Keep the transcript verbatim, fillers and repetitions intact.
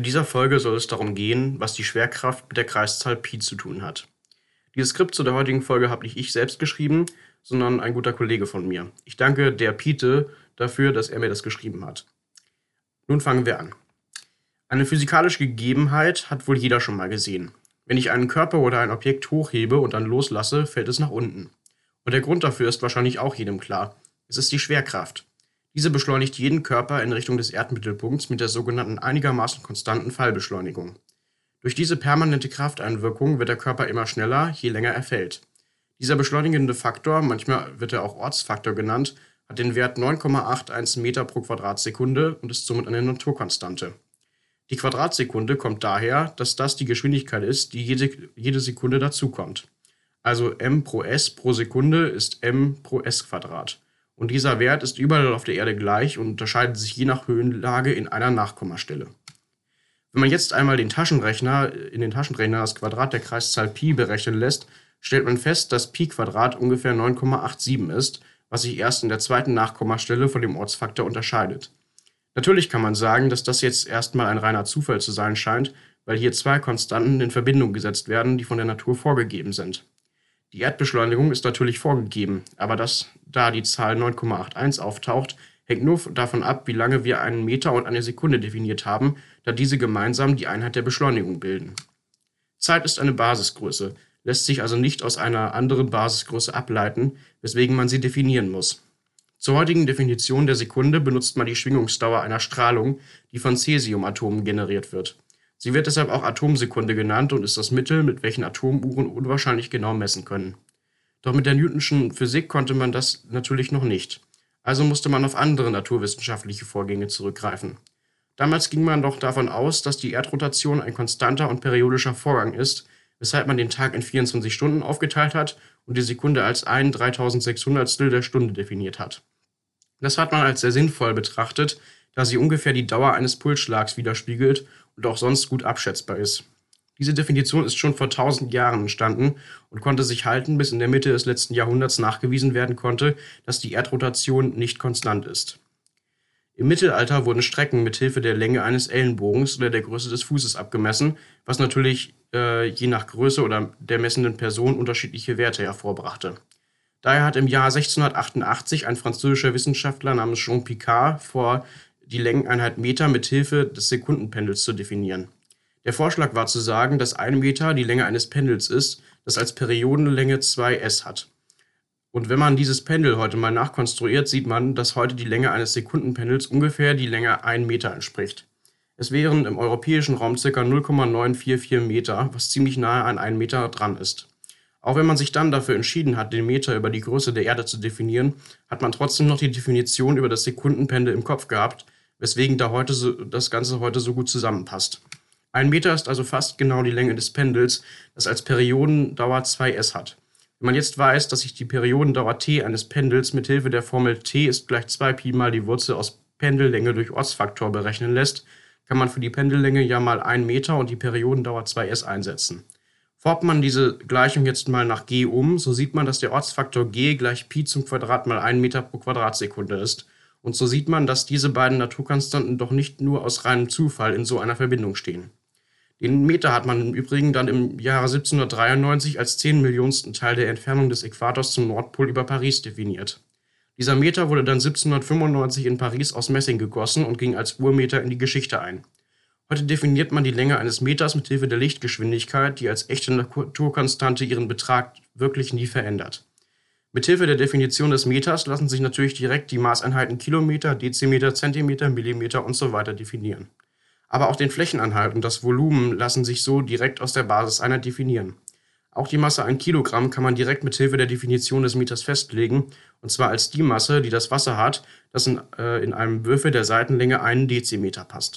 In dieser Folge soll es darum gehen, was die Schwerkraft mit der Kreiszahl Pi zu tun hat. Dieses Skript zu der heutigen Folge habe nicht ich selbst geschrieben, sondern ein guter Kollege von mir. Ich danke der Pite dafür, dass er mir das geschrieben hat. Nun fangen wir an. Eine physikalische Gegebenheit hat wohl jeder schon mal gesehen. Wenn ich einen Körper oder ein Objekt hochhebe und dann loslasse, fällt es nach unten. Und der Grund dafür ist wahrscheinlich auch jedem klar. Es ist die Schwerkraft. Diese beschleunigt jeden Körper in Richtung des Erdmittelpunkts mit der sogenannten einigermaßen konstanten Fallbeschleunigung. Durch diese permanente Krafteinwirkung wird der Körper immer schneller, je länger er fällt. Dieser beschleunigende Faktor, manchmal wird er auch Ortsfaktor genannt, hat den Wert neun Komma einundachtzig Meter pro Quadratsekunde und ist somit eine Naturkonstante. Die Quadratsekunde kommt daher, dass das die Geschwindigkeit ist, die jede Sekunde dazukommt. Also m pro s pro Sekunde ist m pro s Quadrat. Und dieser Wert ist überall auf der Erde gleich und unterscheidet sich je nach Höhenlage in einer Nachkommastelle. Wenn man jetzt einmal den Taschenrechner in den Taschenrechner das Quadrat der Kreiszahl Pi berechnen lässt, stellt man fest, dass Pi-Quadrat ungefähr neun Komma siebenundachtzig ist, was sich erst in der zweiten Nachkommastelle von dem Ortsfaktor unterscheidet. Natürlich kann man sagen, dass das jetzt erstmal ein reiner Zufall zu sein scheint, weil hier zwei Konstanten in Verbindung gesetzt werden, die von der Natur vorgegeben sind. Die Erdbeschleunigung ist natürlich vorgegeben, aber dass da die Zahl neun Komma einundachtzig auftaucht, hängt nur davon ab, wie lange wir einen Meter und eine Sekunde definiert haben, da diese gemeinsam die Einheit der Beschleunigung bilden. Zeit ist eine Basisgröße, lässt sich also nicht aus einer anderen Basisgröße ableiten, weswegen man sie definieren muss. Zur heutigen Definition der Sekunde benutzt man die Schwingungsdauer einer Strahlung, die von Cäsiumatomen generiert wird. Sie wird deshalb auch Atomsekunde genannt und ist das Mittel, mit welchen Atomuhren unwahrscheinlich genau messen können. Doch mit der Newtonschen Physik konnte man das natürlich noch nicht. Also musste man auf andere naturwissenschaftliche Vorgänge zurückgreifen. Damals ging man doch davon aus, dass die Erdrotation ein konstanter und periodischer Vorgang ist, weshalb man den Tag in vierundzwanzig Stunden aufgeteilt hat und die Sekunde als ein dreitausendsechshundertstel der Stunde definiert hat. Das hat man als sehr sinnvoll betrachtet, da sie ungefähr die Dauer eines Pulsschlags widerspiegelt und auch sonst gut abschätzbar ist. Diese Definition ist schon vor tausend Jahren entstanden und konnte sich halten, bis in der Mitte des letzten Jahrhunderts nachgewiesen werden konnte, dass die Erdrotation nicht konstant ist. Im Mittelalter wurden Strecken mithilfe der Länge eines Ellenbogens oder der Größe des Fußes abgemessen, was natürlich äh, je nach Größe oder der messenden Person unterschiedliche Werte hervorbrachte. Daher hat im Jahr sechzehnhundertachtundachtzig ein französischer Wissenschaftler namens Jean Picard vor, die Längeneinheit Meter mit Hilfe des Sekundenpendels zu definieren. Der Vorschlag war zu sagen, dass ein Meter die Länge eines Pendels ist, das als Periodenlänge zwei s hat. Und wenn man dieses Pendel heute mal nachkonstruiert, sieht man, dass heute die Länge eines Sekundenpendels ungefähr die Länge ein Meter entspricht. Es wären im europäischen Raum ca. null Komma neun vier vier Meter, was ziemlich nahe an ein Meter dran ist. Auch wenn man sich dann dafür entschieden hat, den Meter über die Größe der Erde zu definieren, hat man trotzdem noch die Definition über das Sekundenpendel im Kopf gehabt, weswegen da heute so, das Ganze heute so gut zusammenpasst. Ein Meter ist also fast genau die Länge des Pendels, das als Periodendauer zwei s hat. Wenn man jetzt weiß, dass sich die Periodendauer t eines Pendels mit Hilfe der Formel t ist gleich zwei Pi mal die Wurzel aus Pendellänge durch Ortsfaktor berechnen lässt, kann man für die Pendellänge ja mal ein Meter und die Periodendauer zwei s einsetzen. Formt man diese Gleichung jetzt mal nach g um, so sieht man, dass der Ortsfaktor g gleich Pi zum Quadrat mal ein Meter pro Quadratsekunde ist. Und so sieht man, dass diese beiden Naturkonstanten doch nicht nur aus reinem Zufall in so einer Verbindung stehen. Den Meter hat man im Übrigen dann im Jahre siebzehnhundertdreiundneunzig als zehn Millionsten Teil der Entfernung des Äquators zum Nordpol über Paris definiert. Dieser Meter wurde dann siebzehnhundertfünfundneunzig in Paris aus Messing gegossen und ging als Urmeter in die Geschichte ein. Heute definiert man die Länge eines Meters mit Hilfe der Lichtgeschwindigkeit, die als echte Naturkonstante ihren Betrag wirklich nie verändert. Mithilfe der Definition des Meters lassen sich natürlich direkt die Maßeinheiten Kilometer, Dezimeter, Zentimeter, Millimeter und so weiter definieren. Aber auch den Flächenanhalt und das Volumen lassen sich so direkt aus der Basiseinheit definieren. Auch die Masse ein Kilogramm kann man direkt mithilfe der Definition des Meters festlegen, und zwar als die Masse, die das Wasser hat, das in, äh, in einem Würfel der Seitenlänge einen Dezimeter passt.